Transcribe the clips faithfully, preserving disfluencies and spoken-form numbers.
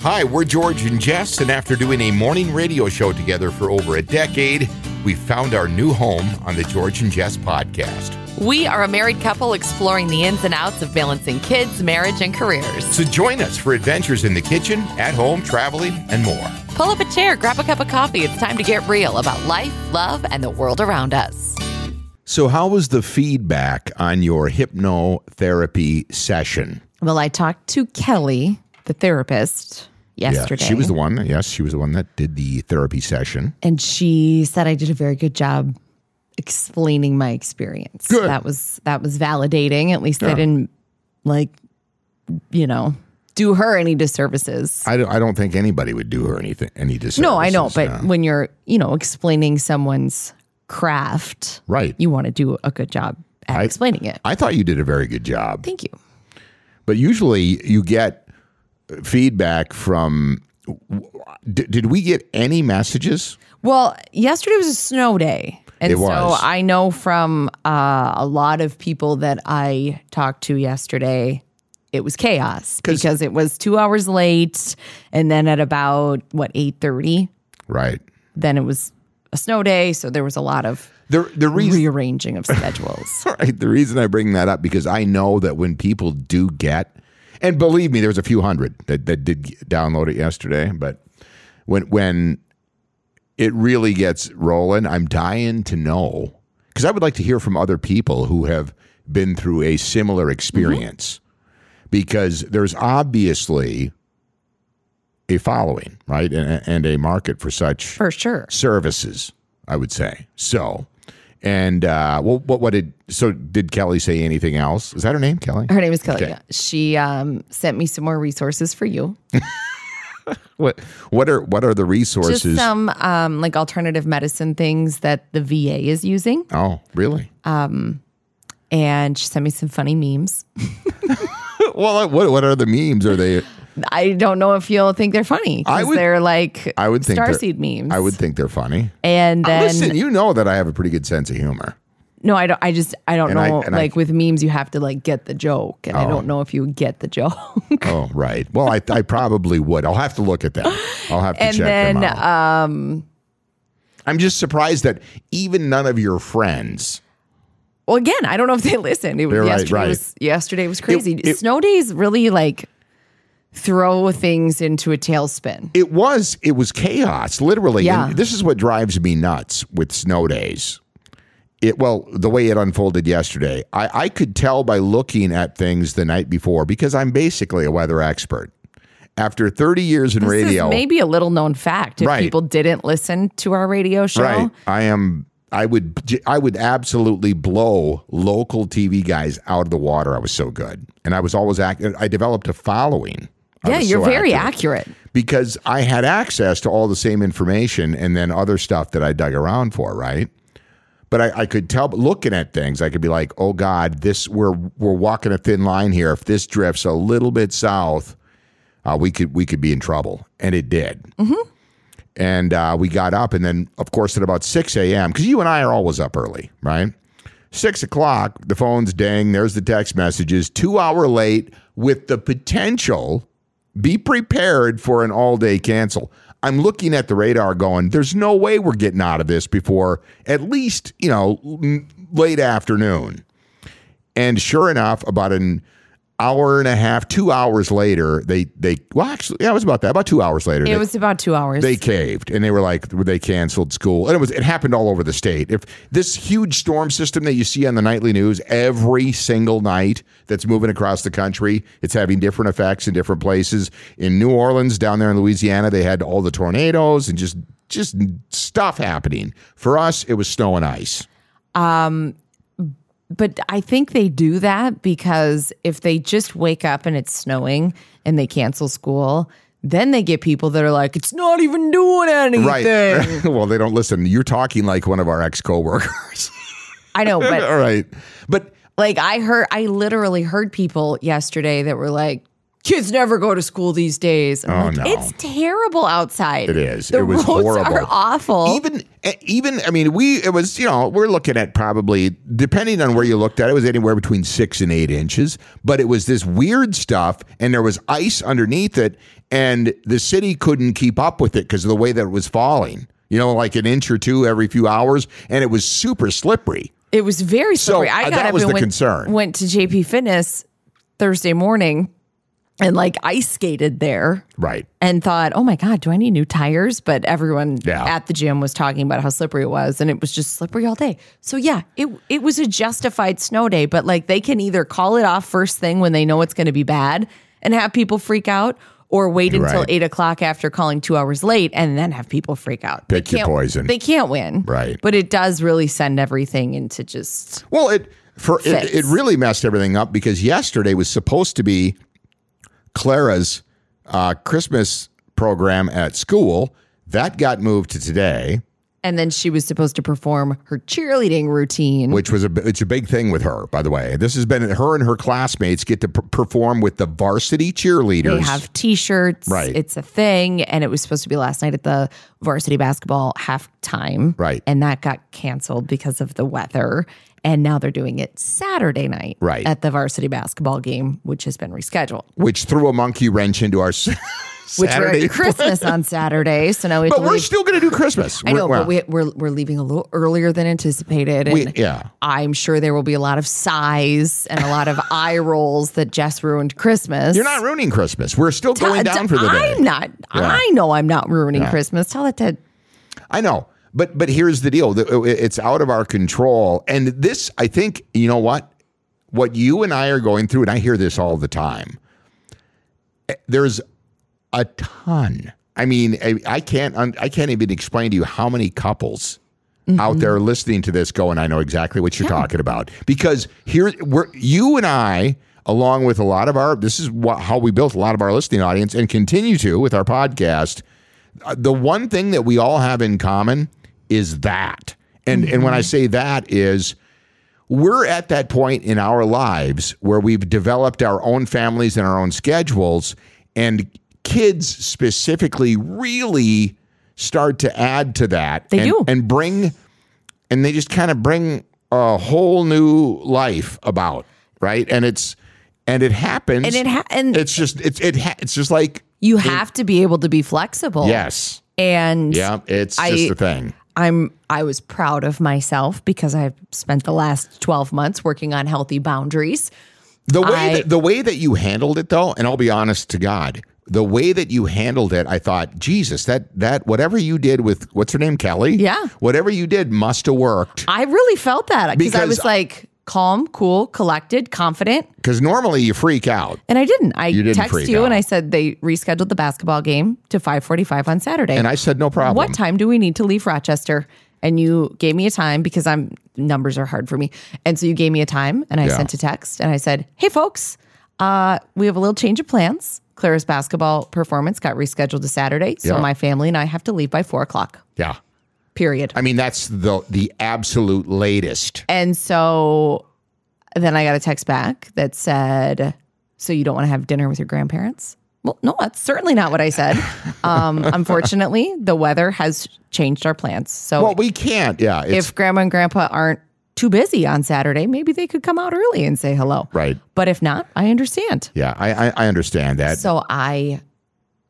Hi, we're George and Jess, and after doing a morning radio show together for over a decade, we found our new home on the George and Jess podcast. We are a married couple exploring the ins and outs of balancing kids, marriage, and careers. So join us for adventures in the kitchen, at home, traveling, and more. Pull up a chair, grab a cup of coffee. It's time to get real about life, love, and the world around us. So how was the feedback on your hypnotherapy session? Well, I talked to Kelly, the therapist, yesterday. Yeah, she was the one, yes, she was the one that did the therapy session. And she said I did a very good job explaining my experience. Good. That was that was validating. At least yeah. They didn't, like, you know, do her any disservices. I don't, I don't think anybody would do her anything any disservices. No, I know, but no. When you're, you know, explaining someone's craft, right, you want to do a good job at I, explaining it. I thought you did a very good job. Thank you. But usually you get feedback from, did, did we get any messages? Well, yesterday was a snow day. And it so was. I know from uh, a lot of people that I talked to yesterday, it was chaos because it was two hours late. And then at about, what, eight thirty? Right. Then it was a snow day. So there was a lot of the, the reason, rearranging of schedules. Right. The reason I bring that up, because I know that when people do get, and believe me, there was a few hundred that, that did download it yesterday. But when when it really gets rolling, I'm dying to know, because I would like to hear from other people who have been through a similar experience, mm-hmm. because there's obviously a following, right, and, and a market for such for sure services. I would say so. And uh, well, what, what did so did Kelly say anything else? Is that her name, Kelly? Her name is Kelly. Okay. Yeah. She um, sent me some more resources for you. what what are what are the resources? Just some um, like alternative medicine things that the V A is using. Oh, really? Um, and she sent me some funny memes. Well, what what are the memes? Are they? I don't know if you'll think they're funny. I would, they're like I would think starseed memes. I would think they're funny. And then, listen, you know that I have a pretty good sense of humor. No, I don't. I just I don't and know. I, like I, with memes, you have to like get the joke, and oh. I don't know if you get the joke. Oh, right. Well, I I probably would. I'll have to look at them. I'll have to and check then, them out. Um, I'm just surprised that even none of your friends. Well, again, I don't know if they listen. It was right, yesterday. Right. Was, yesterday was crazy. It, it, Snow days really like. Throw things into a tailspin. It was it was chaos, literally. Yeah. And this is what drives me nuts with snow days. It well, the way it unfolded yesterday, I, I could tell by looking at things the night before, because I'm basically a weather expert. After thirty years in this radio, is maybe a little known fact. If right. people didn't listen to our radio show, right? I am. I would I would absolutely blow local T V guys out of the water. I was so good, and I was always act. I developed a following. I yeah, you're so very accurate. accurate. Because I had access to all the same information and then other stuff that I dug around for, right? But I, I could tell, looking at things, I could be like, oh God, this we're we're walking a thin line here. If this drifts a little bit south, uh, we could we could be in trouble. And it did. Mm-hmm. And uh, we got up, and then, of course, at about six a.m., because you and I are always up early, right? six o'clock, the phone's ding, there's the text messages, two hour late with the potential... Be prepared for an all-day cancel. I'm looking at the radar going, there's no way we're getting out of this before at least, you know, late afternoon. And sure enough, about an hour and a half, two hours later, they, they well, actually, yeah, it was about that, about two hours later. It they, was about two hours. They caved, and they were like, they canceled school. And it was it happened all over the state. If this huge storm system that you see on the nightly news every single night that's moving across the country, it's having different effects in different places. In New Orleans, down there in Louisiana, they had all the tornadoes and just just stuff happening. For us, it was snow and ice. Um. But I think they do that because if they just wake up and it's snowing and they cancel school, Then they get people that are like, it's not even doing anything. Right. Well, they don't listen. You're talking like one of our ex-coworkers. I know, but all right. But like I heard, I literally heard people yesterday that were like, kids never go to school these days. I'm oh, like, no. It's terrible outside. It is. The it was roads horrible. Are awful. Even, even, I mean, we, it was, you know, we're looking at probably, depending on where you looked at, it was anywhere between six and eight inches, but it was this weird stuff, and there was ice underneath it, and the city couldn't keep up with it because of the way that it was falling, you know, like an inch or two every few hours, and it was super slippery. It was very slippery. So, I got that up was and the went, concern. Went to J P Fitness Thursday morning. And like ice skated there. Right. And thought, oh my God, do I need new tires? But everyone yeah. at the gym was talking about how slippery it was. And it was just slippery all day. So yeah, it it was a justified snow day. But like they can either call it off first thing when they know it's going to be bad and have people freak out, or wait until right. eight o'clock after calling two hours late and then have people freak out. Pick your poison. They can't win. Right. But it does really send everything into just Well, it for it, it really messed everything up because yesterday was supposed to be Clara's uh, Christmas program at school. That got moved to today. And then she was supposed to perform her cheerleading routine. Which was a, it's a big thing with her, by the way. This has been, her and her classmates get to p- perform with the varsity cheerleaders. They have t-shirts. Right. It's a thing. And it was supposed to be last night at the varsity basketball halftime. Right. And that got canceled because of the weather. And now they're doing it Saturday night right. at the varsity basketball game, which has been rescheduled. Which threw a monkey wrench into our Saturday. Which we're Christmas on Saturday, so now we. But we're leave. still going to do Christmas. I know, we're, but we, we're we're leaving a little earlier than anticipated. And we, yeah, I'm sure there will be a lot of sighs and a lot of eye rolls that Jess ruined Christmas. You're not ruining Christmas. We're still Tell, going down d- for the day. I'm not. Yeah. I know I'm not ruining yeah. Christmas. Tell it to. I know. But but here's the deal. It's out of our control. And this, I think, you know what? What you and I are going through, and I hear this all the time, there's a ton. I mean, I can't I can't even explain to you how many couples mm-hmm. out there listening to this going, I know exactly what you're yeah. talking about. Because here, we're, you and I, along with a lot of our, this is what, how we built a lot of our listening audience and continue to with our podcast, the one thing that we all have in common is that. And mm-hmm. and when I say that is we're at that point in our lives where we've developed our own families and our own schedules, and kids specifically really start to add to that. They and, do. And bring, and they just kind of bring a whole new life about, right? And it's, and it happens. And it ha- and it's just, it's, it ha- it's just like, you have it, to be able to be flexible. Yes. And yeah, it's I, just a thing. I'm I was proud of myself because I've spent the last twelve months working on healthy boundaries. The way I, that, the way that you handled it though, and I'll be honest to God, the way that you handled it, I thought, Jesus, that that whatever you did with what's her name, Kelly? Yeah. Whatever you did must have worked. I really felt that because I was like calm, cool, collected, confident. Because normally you freak out. And I didn't. I you didn't texted you out. And I said they rescheduled the basketball game to five forty-five on Saturday. And I said, no problem. What time do we need to leave Rochester? And you gave me a time because I'm numbers are hard for me. And so you gave me a time and I yeah. sent a text and I said, hey, folks, uh, we have a little change of plans. Clara's basketball performance got rescheduled to Saturday. So yeah. my family and I have to leave by four o'clock. Yeah. Period. I mean, that's the the absolute latest. And so then I got a text back that said, so you don't want to have dinner with your grandparents? Well, no, that's certainly not what I said. Um, unfortunately, the weather has changed our plans. So well, we can't. Yeah. If grandma and grandpa aren't too busy on Saturday, maybe they could come out early and say hello. Right. But if not, I understand. Yeah, I, I, I understand that. So I...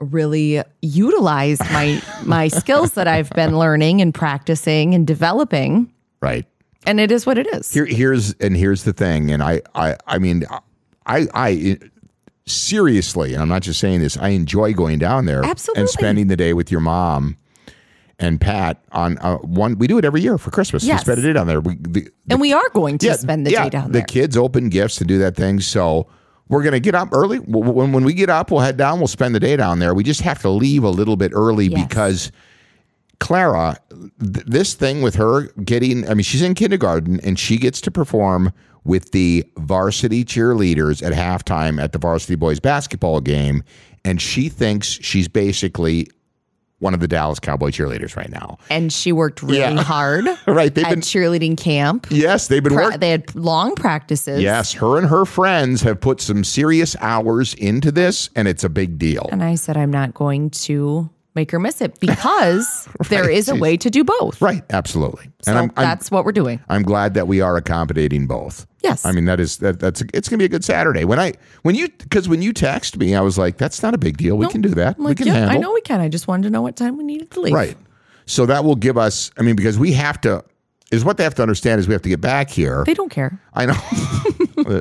really utilized my my skills that I've been learning and practicing and developing. Right. And it is what it is. Here, here's and here's the thing. And I, I, I mean, I, I seriously, and I'm not just saying this, I enjoy going down there Absolutely. and spending the day with your mom and Pat on uh, one. We do it every year for Christmas. Yes. We spend it down there. We, the, the, and we are going to yeah, spend the yeah, day down there. The kids open gifts and do that thing. So we're going to get up early. When when we get up, we'll head down. We'll spend the day down there. We just have to leave a little bit early yes. because Clara, th- this thing with her getting, I mean, she's in kindergarten and she gets to perform with the varsity cheerleaders at halftime at the varsity boys basketball game, and she thinks she's basically one of the Dallas Cowboy cheerleaders right now. And she worked really yeah. hard right, they've at been, cheerleading camp. Yes, they've been pra- working. They had long practices. Yes, her and her friends have put some serious hours into this, and it's a big deal. And I said, I'm not going to make her miss it because right, there is a way to do both. Right, absolutely. So and I'm, that's I'm, what we're doing. I'm glad that we are accommodating both. Yes. I mean, that is, that, that's, it's going to be a good Saturday. When I, when you, because when you text me, I was like, that's not a big deal. We no, can do that. Like, we can yeah, handle. I know we can. I just wanted to know what time we needed to leave. Right. So that will give us, I mean, because we have to, is what they have to understand is we have to get back here. They don't care. I know.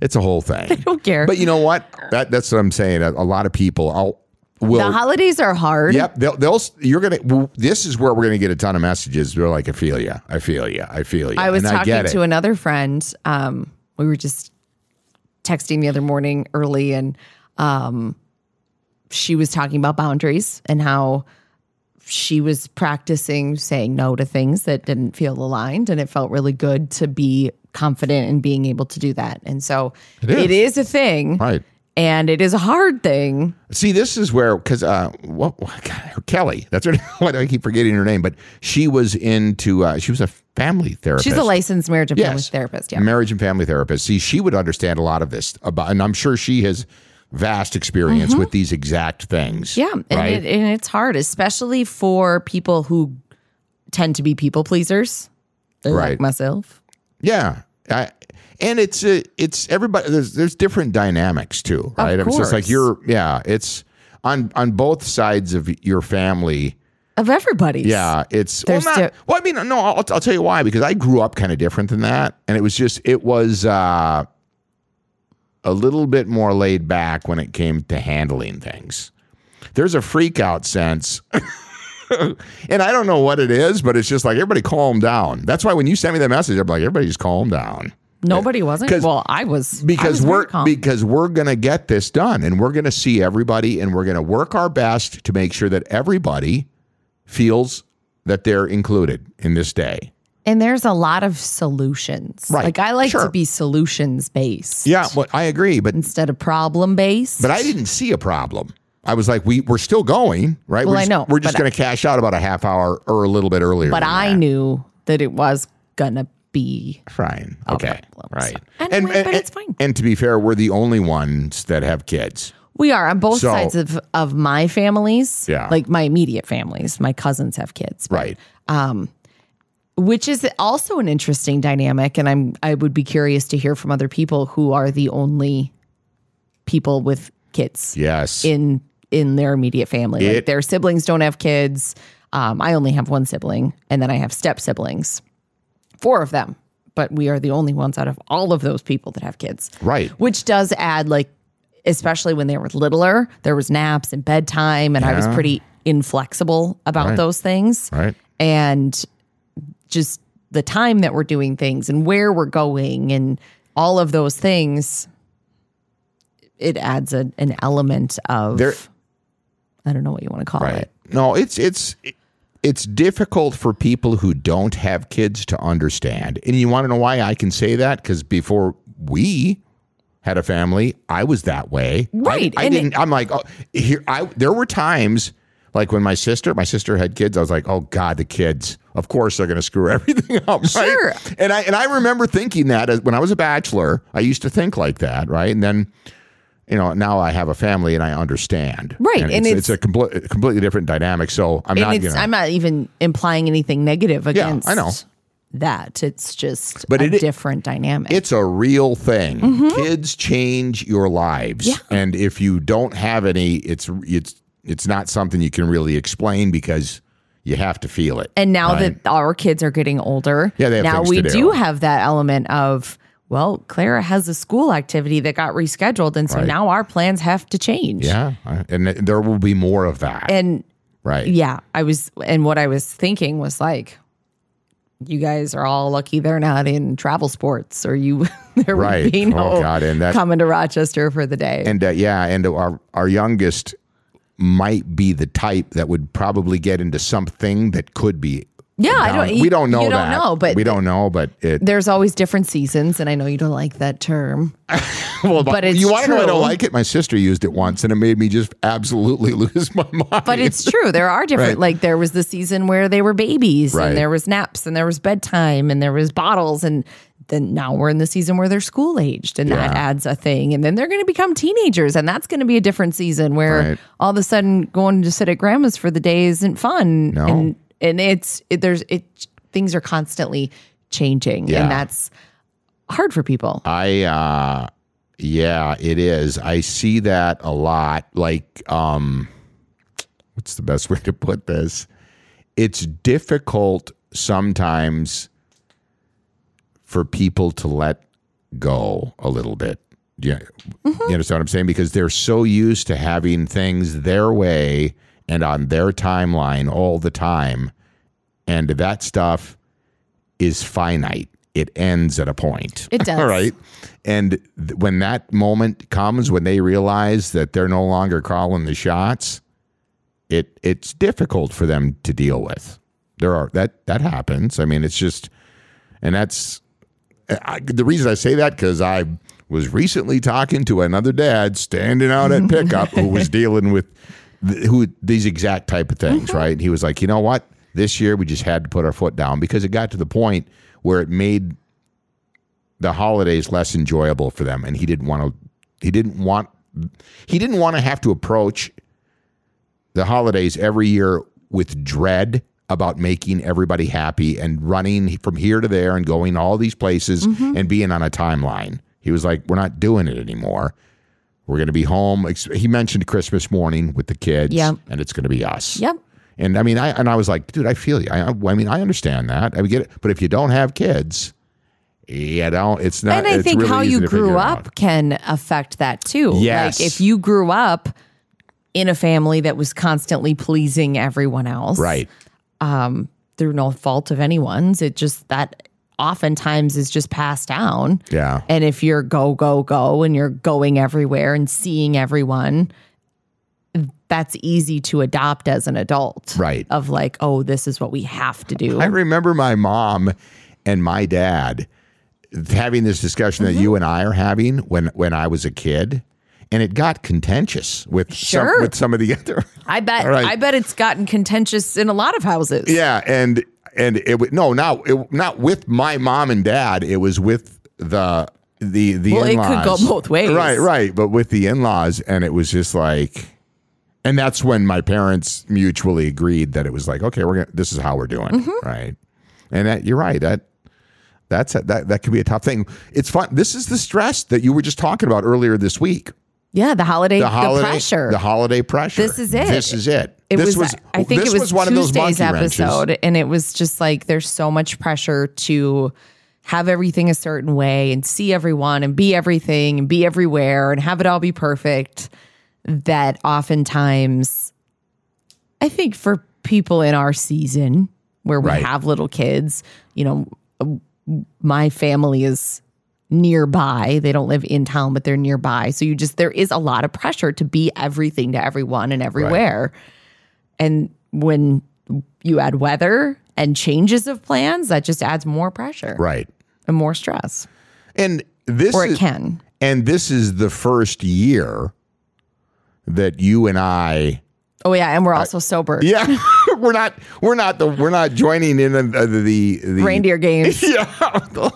It's a whole thing. They don't care. But you know what? That That's what I'm saying. A, a lot of people, I'll, Will, the holidays are hard. Yep, they'll. they'll you're gonna. Well, this is where we're gonna get a ton of messages. They're like, I feel you. I feel you. I feel you. I was and talking I to another friend. Um, we were just texting the other morning early, and um, she was talking about boundaries and how she was practicing saying no to things that didn't feel aligned, and it felt really good to be confident in being able to do that. And so it is, it is a thing, right? And it is a hard thing. See, this is where, because uh, what, what, Kelly, that's her, why do I keep forgetting her name? But she was into, uh, she was a family therapist. She's a licensed marriage and yes. family therapist. Yeah, marriage and family therapist. See, she would understand a lot of this, about, and I'm sure she has vast experience mm-hmm. with these exact things. Yeah, right? and, it, and it's hard, especially for people who tend to be people pleasers, right. like myself. Yeah, I And it's a, it's everybody. There's there's different dynamics too, right? Of course. So it's like you're yeah. It's on on both sides of your family of everybody's. Yeah, it's well, not, di- well. I mean, no, I'll I'll tell you why, because I grew up kind of different than that, and it was just it was uh, a little bit more laid back when it came to handling things. There's a freak out sense. And I don't know what it is, but it's just like everybody calm down. That's why when you sent me that message, I'm like, everybody just calm down. Nobody wasn't. Well, I was. Because I was we're calm. because we're gonna get this done, and we're gonna see everybody, and we're gonna work our best to make sure that everybody feels that they're included in this day. And there's a lot of solutions. Right. Like I like sure. to be solutions based. Yeah, well, I agree, but instead of problem based. But I didn't see a problem. I was like, we we're still going, right? Well, we're just, I know we're just gonna I, cash out about a half hour or a little bit earlier. But I that. knew that it was gonna. Be fine. Okay. Right. And, and, and but it's fine. And to be fair, we're the only ones that have kids. We are on both so, sides of, of my families. Yeah. Like my immediate families. My cousins have kids. But, right. Um, which is also an interesting dynamic. And I'm I would be curious to hear from other people who are the only people with kids. Yes. In in their immediate family. It, like their siblings don't have kids. Um, I only have one sibling, and then I have step siblings. Four of them, but we are the only ones out of all of those people that have kids. Right. Which does add, like, especially when they were littler, there was naps and bedtime, and yeah. I was pretty inflexible about right. those things. Right. And just the time that we're doing things and where we're going and all of those things, it adds a, an element of, there, I don't know what you want to call right. it. No, it's, it's, it, It's difficult for people who don't have kids to understand. And you want to know why I can say that? Because before we had a family, I was that way. Right. I, I didn't, it, I'm like, oh, here, I, there were times like when my sister, my sister had kids, I was like, oh God, the kids, of course they're going to screw everything up. Sure. Right? And I, and I remember thinking that as, when I was a bachelor, I used to think like that. Right. And then, you know, now I have a family and I understand. Right. And, and it's, it's, it's a compl- completely different dynamic. So I'm not, you know, I'm not even implying anything negative against yeah, I know. that. It's just but a it, different dynamic. It's a real thing. Mm-hmm. Kids change your lives. Yeah. And if you don't have any, it's, it's, it's not something you can really explain because you have to feel it. And now right? that our kids are getting older, yeah, they have now we do. do have that element of, well, Clara has a school activity that got rescheduled, and so right. now our plans have to change. Yeah, and there will be more of that. And right, yeah, I was, and what I was thinking was like, you guys are all lucky they're not in travel sports, or you there right. would be no oh God, and that, coming to Rochester for the day. And uh, yeah, and our our youngest might be the type that would probably get into something that could be Yeah, I don't, we don't know you that. Don't know, but we don't know, but it, there's always different seasons, and I know you don't like that term. Well, but it's you want to know I don't like it? My sister used it once, and it made me just absolutely lose my mind. But it's true. There are different. Right. Like there was the season where they were babies, right. and there was naps, and there was bedtime, and there was bottles, and then now we're in the season where they're school aged, and yeah. that adds a thing. And then they're going to become teenagers, and that's going to be a different season where right. all of a sudden going to sit at grandma's for the day isn't fun. No. And, And it's, it, there's, it, things are constantly changing yeah. and that's hard for people. I, uh, yeah, it is. I see that a lot. Like, um, what's the best way to put this? It's difficult sometimes for people to let go a little bit. Do you, mm-hmm. you understand what I'm saying? Because they're so used to having things their way and on their timeline all the time. And that stuff is finite. It ends at a point. It does. All right. And th- when that moment comes, when they realize that they're no longer calling the shots, it it's difficult for them to deal with. There are that that happens. I mean, it's just, and that's I, the reason I say that, because I was recently talking to another dad standing out at pickup who was dealing with who these exact type of things, mm-hmm. right? And he was like, you know what? This year we just had to put our foot down because it got to the point where it made the holidays less enjoyable for them, and he didn't want to. He didn't want. He didn't want to have to approach the holidays every year with dread about making everybody happy and running from here to there and going to all these places mm-hmm. and being on a timeline. He was like, we're not doing it anymore. We're going to be home. He mentioned Christmas morning with the kids, yep. and it's going to be us. Yep. And I mean, I and I was like, dude, I feel you. I, I mean, I understand that. I get it. But if you don't have kids, you don't. It's not. And I it's think really how you grew up can affect that too. Yes. Like if you grew up in a family that was constantly pleasing everyone else, right? Um, through no fault of anyone's, it just that. Oftentimes is just passed down. Yeah. And if you're go, go, go, and you're going everywhere and seeing everyone, that's easy to adopt as an adult. Right. Of like, oh, this is what we have to do. I remember my mom and my dad having this discussion mm-hmm. that you and I are having when, when I was a kid. And it got contentious with, sure. some, with some of the other. I bet. Right. I bet it's gotten contentious in a lot of houses. Yeah. And And it was no, not it, not with my mom and dad. It was with the the the well, in-laws. It could go both ways, right? Right, but with the in-laws, and it was just like, and that's when my parents mutually agreed that it was like, okay, we're gonna, this is how we're doing, mm-hmm. right? And that, you're right that that's a, that that could be a tough thing. It's fun. This is the stress that you were just talking about earlier this week. Yeah, the holiday, the holiday the pressure, the holiday pressure. This is it. This is it. It this was, was I think it was, was one Tuesday's of those episode, wrenches. And it was just like there's so much pressure to have everything a certain way and see everyone and be everything and be everywhere and have it all be perfect that oftentimes I think for people in our season where we right. have little kids, you know, my family is nearby. They don't live in town, but they're nearby. So you just there is a lot of pressure to be everything to everyone and everywhere. Right. And when you add weather and changes of plans, that just adds more pressure. Right. And more stress. And this or it is, can. And this is the first year that you and I Oh yeah, and we're also I, sober. Yeah. We're not we're not the we're not joining in the the, the reindeer games. Yeah.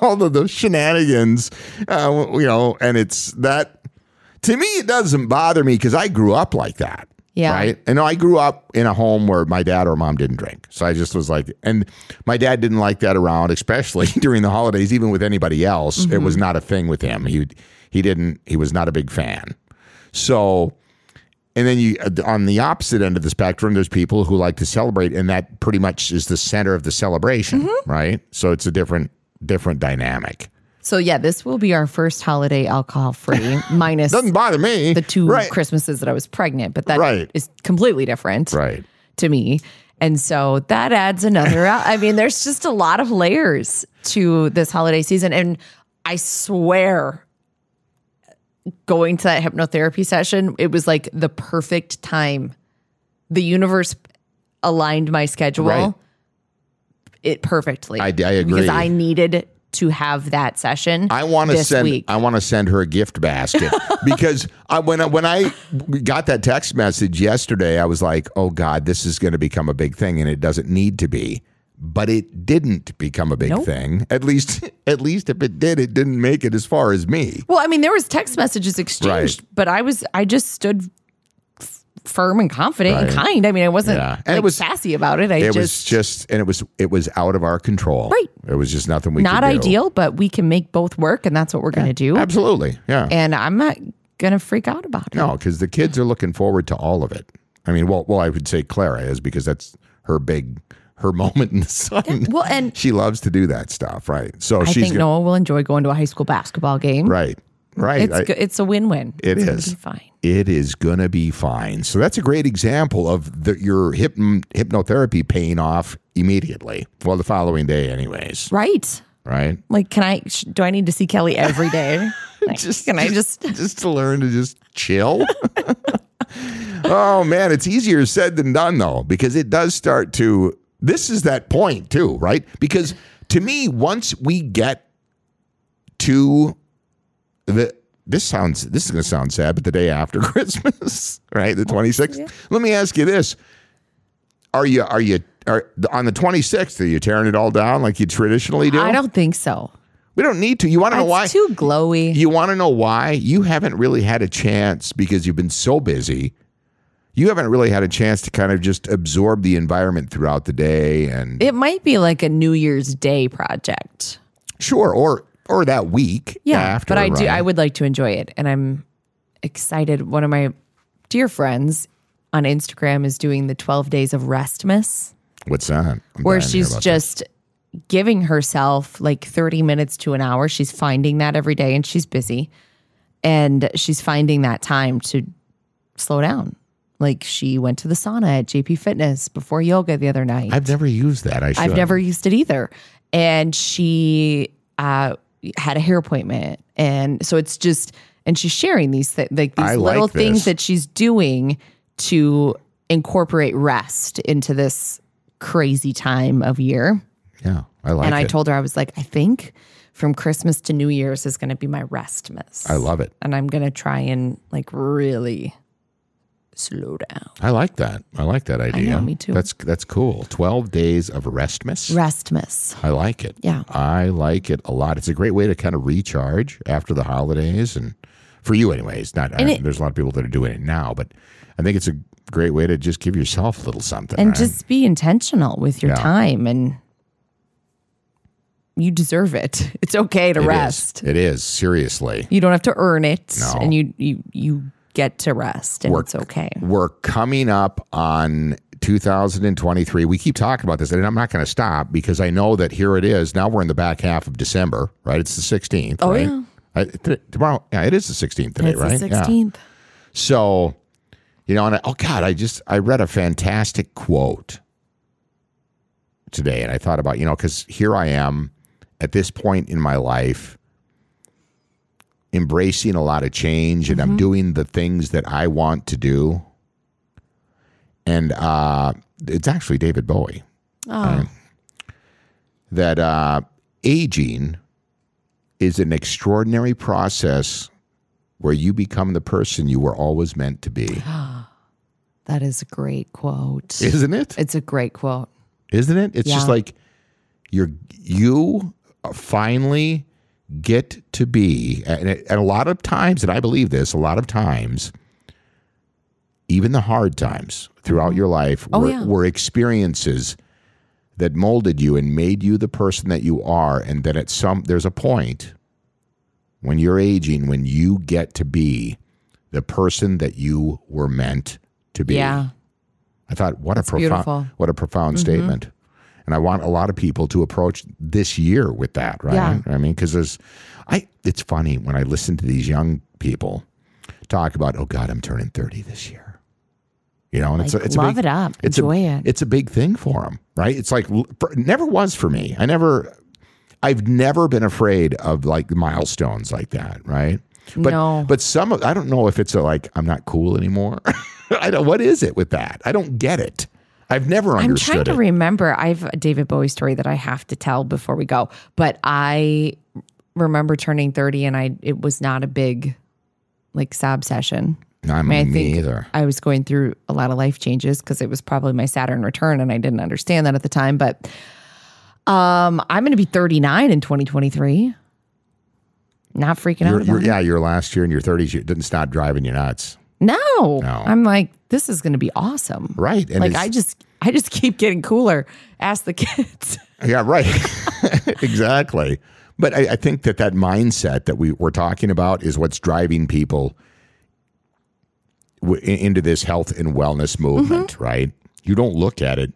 All of those shenanigans. Uh, you know, and it's that to me it doesn't bother me because I grew up like that. Yeah. Right. And I grew up in a home where my dad or mom didn't drink. So I just was like, and my dad didn't like that around, especially during the holidays, even with anybody else. Mm-hmm. It was not a thing with him. He, he didn't, he was not a big fan. So, and then you, on the opposite end of the spectrum, there's people who like to celebrate, and that pretty much is the center of the celebration. Mm-hmm. Right. So it's a different, different dynamic. So yeah, this will be our first holiday alcohol-free, minus doesn't bother me. The two right. Christmases that I was pregnant, but that right. is completely different right. to me. And so that adds another, I mean, there's just a lot of layers to this holiday season. And I swear, going to that hypnotherapy session, it was like the perfect time. The universe aligned my schedule. Right. it perfectly. I, I agree. Because I needed to have that session. I want to send. Week. I want to send her a gift basket because I, when I, when I got that text message yesterday, I was like, "Oh God, this is going to become a big thing," and it doesn't need to be. But it didn't become a big nope. thing. At least, at least if it did, it didn't make it as far as me. Well, I mean, there was text messages exchanged, right. but I was, I just stood f- firm and confident right. and kind. I mean, I wasn't yeah. and like, it was, sassy about it. I it just, was just, and it was, it was out of our control. Right. It was just nothing we Not could do. Ideal, but we can make both work, and that's what we're yeah. going to do. Absolutely. Yeah. And I'm not going to freak out about it. No, because the kids are looking forward to all of it. I mean, well, well, I would say Clara is because that's her big. Her moment in the sun. Yeah, well, and she loves to do that stuff, right? So I she's think gonna, Noah will enjoy going to a high school basketball game. Right, right. It's, I, go, it's a win-win. It it's is. Gonna be fine. It is going to be fine. So that's a great example of the, your hyp, hypnotherapy paying off immediately. Well, the following day, anyways. Right. Right. Like, can I? Sh- do I need to see Kelly every day? Like, just can I just just to learn to just chill? Oh man, it's easier said than done though, because it does start to. This is that point too, right? Because to me, once we get to the, this sounds, this is going to sound sad, but the day after Christmas, right? The twenty-sixth. Yeah. Let me ask you this. Are you, are you, are on the twenty-sixth, are you tearing it all down like you traditionally do? I don't think so. We don't need to. You want to know why? It's too glowy. You want to know why? You haven't really had a chance because you've been so busy. You haven't really had a chance to kind of just absorb the environment throughout the day. And it might be like a New Year's Day project. Sure, or or that week. Yeah, after, but I right? do. I would like to enjoy it, and I'm excited. One of my dear friends on Instagram is doing the twelve days of Restmas. What's that? I'm where she's just this. giving herself like thirty minutes to an hour. She's finding that every day, and she's busy, and she's finding that time to slow down. Like she went to the sauna at J P Fitness before yoga the other night. I've never used that. I should. I've never used it either. And she uh, had a hair appointment. And so it's just, and she's sharing these th- like these I little like things that she's doing to incorporate rest into this crazy time of year. Yeah, I like it. And I it. told her, I was like, I think from Christmas to New Year's is going to be my Restmas. I love it. And I'm going to try and like really... slow down. I like that. I like that idea. I know, me too. That's that's cool. twelve days of Restmas. Restmas. I like it. Yeah. I like it a lot. It's a great way to kind of recharge after the holidays and for you anyways. Not I, it, there's a lot of people that are doing it now, but I think it's a great way to just give yourself a little something. And right? just be intentional with your yeah. time, and you deserve it. It's okay to it rest. Is. It is. Seriously. You don't have to earn it. No. And you you you get to rest, and we're, it's okay. We're coming up on two thousand twenty-three. We keep talking about this, and I'm not going to stop because I know that here it is. Now we're in the back half of December, right? It's the sixteenth, oh, right? Yeah. I, th- tomorrow, yeah, it is the sixteenth today, it's right? It's the sixteenth. Yeah. So, you know, and I, oh God, I just, I read a fantastic quote today, and I thought about, you know, because here I am at this point in my life, embracing a lot of change, and mm-hmm. I'm doing the things that I want to do. And uh, it's actually David Bowie. Oh. Right? That uh, aging is an extraordinary process where you become the person you were always meant to be. That is a great quote. Isn't it? It's a great quote. Isn't it? It's yeah. just like you're, you finally... get to be, and a lot of times, and I believe this, a lot of times, even the hard times throughout your life oh, were, yeah. were experiences that molded you and made you the person that you are. And then at some, there's a point when you're aging, when you get to be the person that you were meant to be. Yeah. I thought, what That's a profound, what a profound mm-hmm. statement. And I want a lot of people to approach this year with that, right? Yeah. I mean, because there's, I. It's funny when I listen to these young people talk about, oh God, I'm turning thirty this year. You know, and like, it's a, it's love a big, it up, it's enjoy a, it. It's a big thing for them, right? It's like it never was for me. I never, I've never been afraid of like milestones like that, right? But no. but some, of, I don't know if it's a like I'm not cool anymore. I don't. What is it with that? I don't get it. I've never understood it. I'm trying it. to remember. I have a David Bowie story that I have to tell before we go. But I remember turning thirty, and I it was not a big like sob session. I mean, I mean, I think me either. I was going through a lot of life changes because it was probably my Saturn return, and I didn't understand that at the time. But um, I'm going to be thirty-nine in twenty twenty-three. Not freaking you're, out about you're, yeah, your last year in your thirties, it didn't stop driving you nuts. No. no. I'm like, this is going to be awesome. Right. And like, I just I just keep getting cooler. Ask the kids. Yeah, right. Exactly. But I, I think that that mindset that we were talking about is what's driving people w- into this health and wellness movement, mm-hmm. right? You don't look at it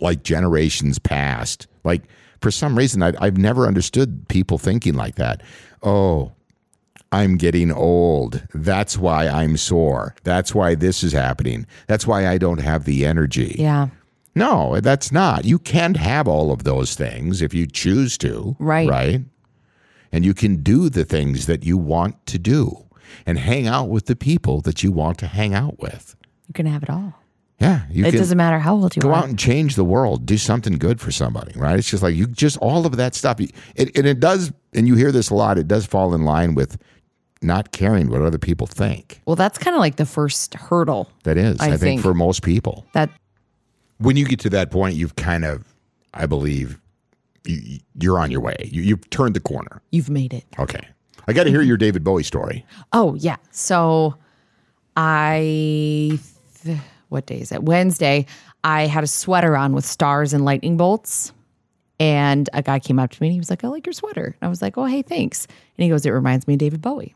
like generations past. Like, for some reason, I, I've never understood people thinking like that. Oh, I'm getting old. That's why I'm sore. That's why this is happening. That's why I don't have the energy. Yeah. No, that's not. You can have all of those things if you choose to. Right. Right. And you can do the things that you want to do and hang out with the people that you want to hang out with. You can have it all. Yeah. You it can doesn't matter how old you go are. Go out and change the world. Do something good for somebody, right? It's just like you just all of that stuff. It, and it does, and you hear this a lot, it does fall in line with not caring what other people think. Well, that's kind of like the first hurdle. That is, I, I think, think, for most people. That when you get to that point, you've kind of, I believe, you, you're on your way. You, you've turned the corner. You've made it. Okay. I got to hear your David Bowie story. Oh, yeah. So I... Th- What day is it? Wednesday. I had a sweater on with stars and lightning bolts. And a guy came up to me and he was like, I like your sweater. And I was like, oh, hey, thanks. And he goes, it reminds me of David Bowie.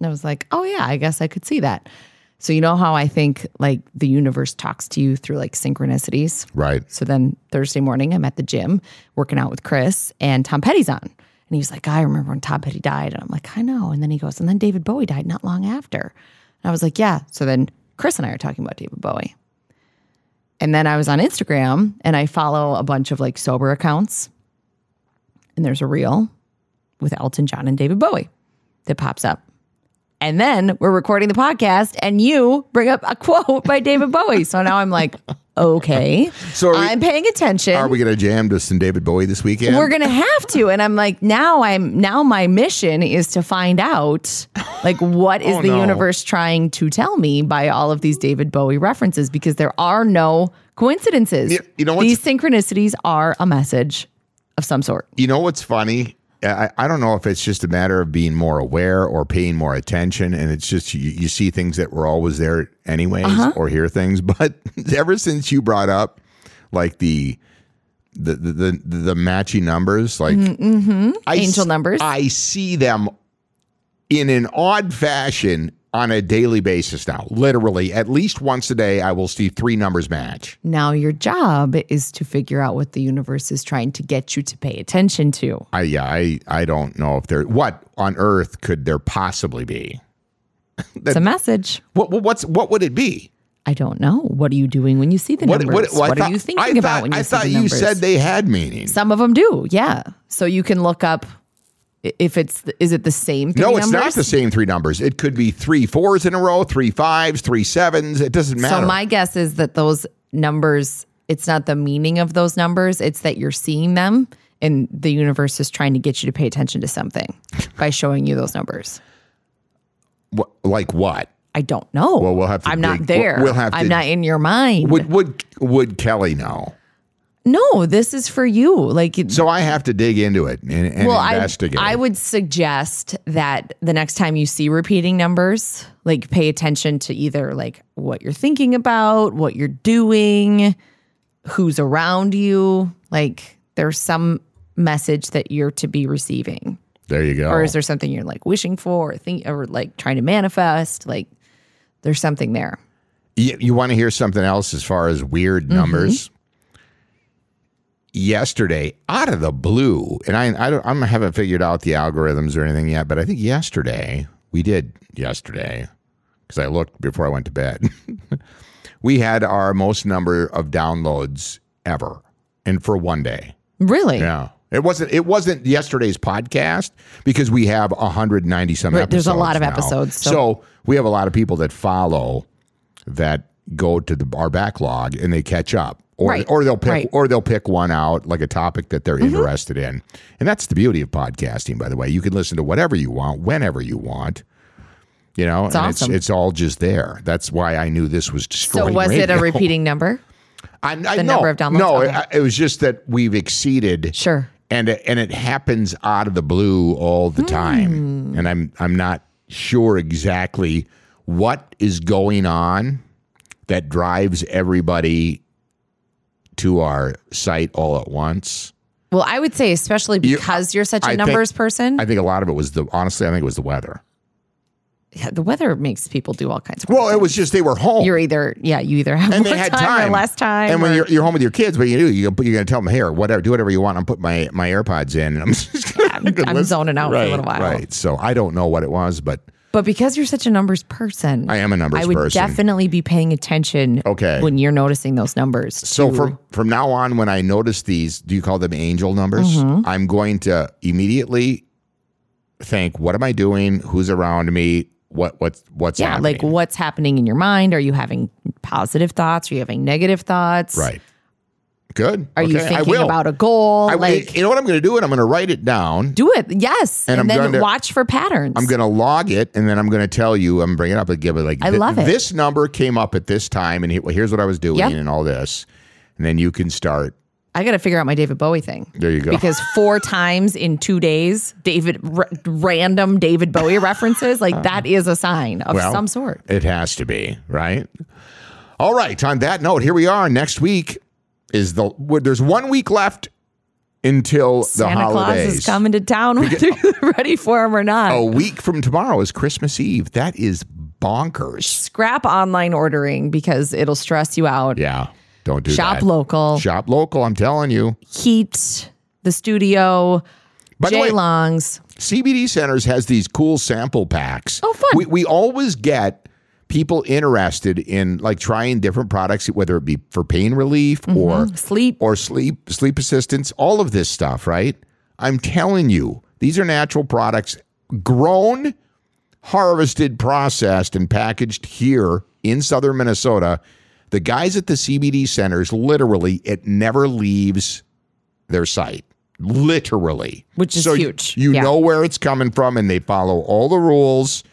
And I was like, oh, yeah, I guess I could see that. So you know how I think like the universe talks to you through like synchronicities? Right. So then Thursday morning, I'm at the gym working out with Chris and Tom Petty's on. And he was like, I remember when Tom Petty died. And I'm like, I know. And then he goes, and then David Bowie died not long after. And I was like, yeah. So then Chris and I are talking about David Bowie. And then I was on Instagram and I follow a bunch of like sober accounts. And there's a reel with Elton John and David Bowie that pops up. And then we're recording the podcast and you bring up a quote by David Bowie. So now I'm like, okay, so we, I'm paying attention. Are we going to jam to some David Bowie this weekend? We're going to have to. And I'm like, now I'm now my mission is to find out like what is oh, the no. universe trying to tell me by all of these David Bowie references, because there are no coincidences. You, you know what's, these synchronicities are a message of some sort. You know what's funny? I, I don't know if it's just a matter of being more aware or paying more attention, and it's just you, you see things that were always there anyways, uh-huh. or hear things. But ever since you brought up like the the the the, the matchy numbers, like mm-hmm. I, angel numbers, I see them in an odd fashion on a daily basis now. Literally, at least once a day, I will see three numbers match. Now your job is to figure out what the universe is trying to get you to pay attention to. I, yeah, I, I don't know if there, what on earth could there possibly be? That, it's a message. What, what's, what would it be? I don't know. What are you doing when you see the numbers? What, what, well, what thought, are you thinking I about thought, when you I see the numbers? I thought you said they had meaning. Some of them do, yeah. So you can look up. If it's, is it the same three numbers? No, it's numbers? not the same three numbers. It could be three fours in a row, three fives, three sevens. It doesn't matter. So my guess is that those numbers, it's not the meaning of those numbers. It's that you're seeing them and the universe is trying to get you to pay attention to something by showing you those numbers. What, like what? I don't know. Well, we'll have to I'm dig. not there. We'll, we'll have I'm to, not in your mind. Would, would, would Kelly know? No, this is for you. Like, so I have to dig into it and, and well, investigate. I, I would suggest that the next time you see repeating numbers, like pay attention to either like what you're thinking about, what you're doing, who's around you. Like there's some message that you're to be receiving. There you go. Or is there something you're like wishing for or, think, or like trying to manifest? Like there's something there. You, you want to hear something else as far as weird numbers? Mm-hmm. Yesterday, out of the blue, and I, I, don't, I haven't figured out the algorithms or anything yet, but I think yesterday, we did yesterday, because I looked before I went to bed, we had our most number of downloads ever, and for one day. Really? Yeah. It wasn't It wasn't yesterday's podcast, because we have one hundred ninety some right, episodes. There's a lot of now. episodes. So. so we have a lot of people that follow that go to the our backlog and they catch up, or right. or they'll pick right. or they'll pick one out, like a topic that they're mm-hmm. interested in. And that's the beauty of podcasting, by the way. You can listen to whatever you want, whenever you want. You know, it's and awesome. it's, it's all just there. That's why I knew this was destroying. So was radio. It a repeating number? I, I, the no, number of downloads. No, okay. it, it was just that we've exceeded. Sure. And and it happens out of the blue all the mm. time, and I'm I'm not sure exactly what is going on that drives everybody to our site all at once. Well, I would say especially because you, you're such a I numbers think, person. I think a lot of it was the honestly, I think it was the weather. Yeah, the weather makes people do all kinds of well, things. It was just they were home. You're either, yeah, you either have and more they had time, time or less time. And or... when you're, you're home with your kids, what you do, you're going to tell them, here, whatever, do whatever you want. I'm putting my, my AirPods in. And I'm just yeah, I'm, I'm zoning out right, for a little while. Right. So I don't know what it was, but. But because you're such a numbers person. I am a numbers person. I would person. definitely be paying attention okay. when you're noticing those numbers. So to... from, from now on, when I notice these, do you call them angel numbers? Mm-hmm. I'm going to immediately think, what am I doing? Who's around me? What what's what's yeah, happening? Like what's happening in your mind? Are you having positive thoughts? Are you having negative thoughts? Right. Good. Are okay. you thinking about a goal? I, like you know what I'm going to do? And I'm going to write it down. Do it. Yes. And, and then to, watch for patterns. I'm going to log it, and then I'm going to tell you. I'm bringing it up and give it like I th- love it. This number came up at this time, and here's what I was doing, yep. and all this, and then you can start. I got to figure out my David Bowie thing. There you go. Because four times in two days, David r- random David Bowie references, like that is a sign of well, some sort. It has to be, right? All right. On that note, here we are. Next week is the there's one week left until Santa the holidays. Claus is coming to town, whether you're ready for him or not. A week from tomorrow is Christmas Eve. That is bonkers. Scrap online ordering because it'll stress you out. Yeah. Don't do Shop that. Shop local. Shop local, I'm telling you. Heat, the studio, By Jay the way, Long's. C B D Centers has these cool sample packs. Oh, fun. We, we always get people interested in like trying different products, whether it be for pain relief mm-hmm. or sleep or sleep, sleep assistance, all of this stuff, right? I'm telling you, these are natural products grown, harvested, processed, and packaged here in southern Minnesota. The guys at the C B D centers, literally, it never leaves their site. Literally. Which is so huge. You, you yeah. know where it's coming from, and they follow all the rules,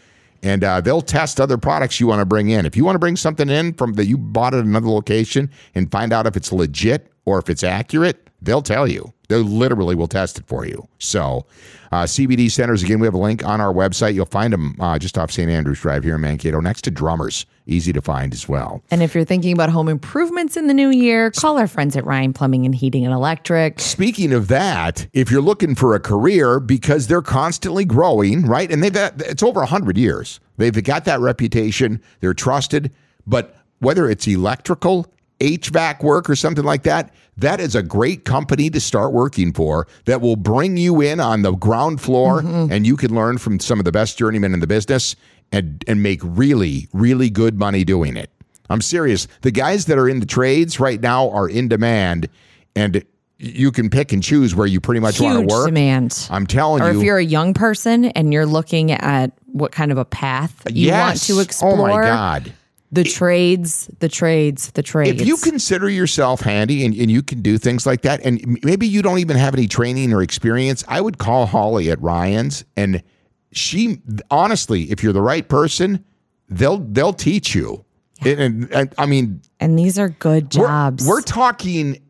and uh, they'll test other products you want to bring in. If you want to bring something in from that you bought at another location and find out if it's legit or if it's accurate, they'll tell you. They literally will test it for you. So uh, C B D centers, again, we have a link on our website. You'll find them uh, just off Saint Andrew's Drive here in Mankato, next to Drummer's. Easy to find as well. And if you're thinking about home improvements in the new year, call our friends at Ryan Plumbing and Heating and Electric. Speaking of that, if you're looking for a career, because they're constantly growing, right? And they've got, it's over one hundred years. They've got that reputation. They're trusted. But whether it's electrical, H V A C work or something like that, that is a great company to start working for that will bring you in on the ground floor mm-hmm. and you can learn from some of the best journeymen in the business and, and make really, really good money doing it. I'm serious. The guys that are in the trades right now are in demand, and you can pick and choose where you pretty much Huge want to work. Demand. I'm telling or you. Or if you're a young person and you're looking at what kind of a path you yes. want to explore. Oh my God. The it, trades, the trades, the trades. If you consider yourself handy and, and you can do things like that, and maybe you don't even have any training or experience, I would call Holly at Ryan's, and she, honestly, if you're the right person, they'll they'll teach you. Yeah. And, and, and I mean, and these are good jobs. We're, we're talking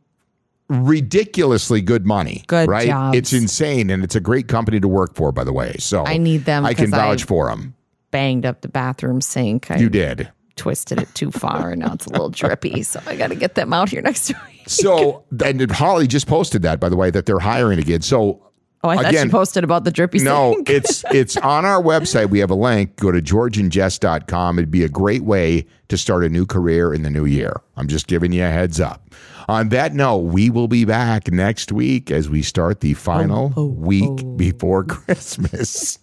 ridiculously good money. Good right? jobs. It's insane, and it's a great company to work for, by the way. So I need them. I can vouch I for them. Banged up the bathroom sink. I, you did. Twisted it too far, and now it's a little drippy, so I got to get them out here next week. So, and Holly just posted that, by the way, that they're hiring again. So, oh, I thought again, she posted about the drippy no, sink. No, it's it's on our website. We have a link. Go to george and jess dot com. It'd be a great way to start a new career in the new year. I'm just giving you a heads up. On that note, we will be back next week as we start the final oh, oh, week oh. before Christmas.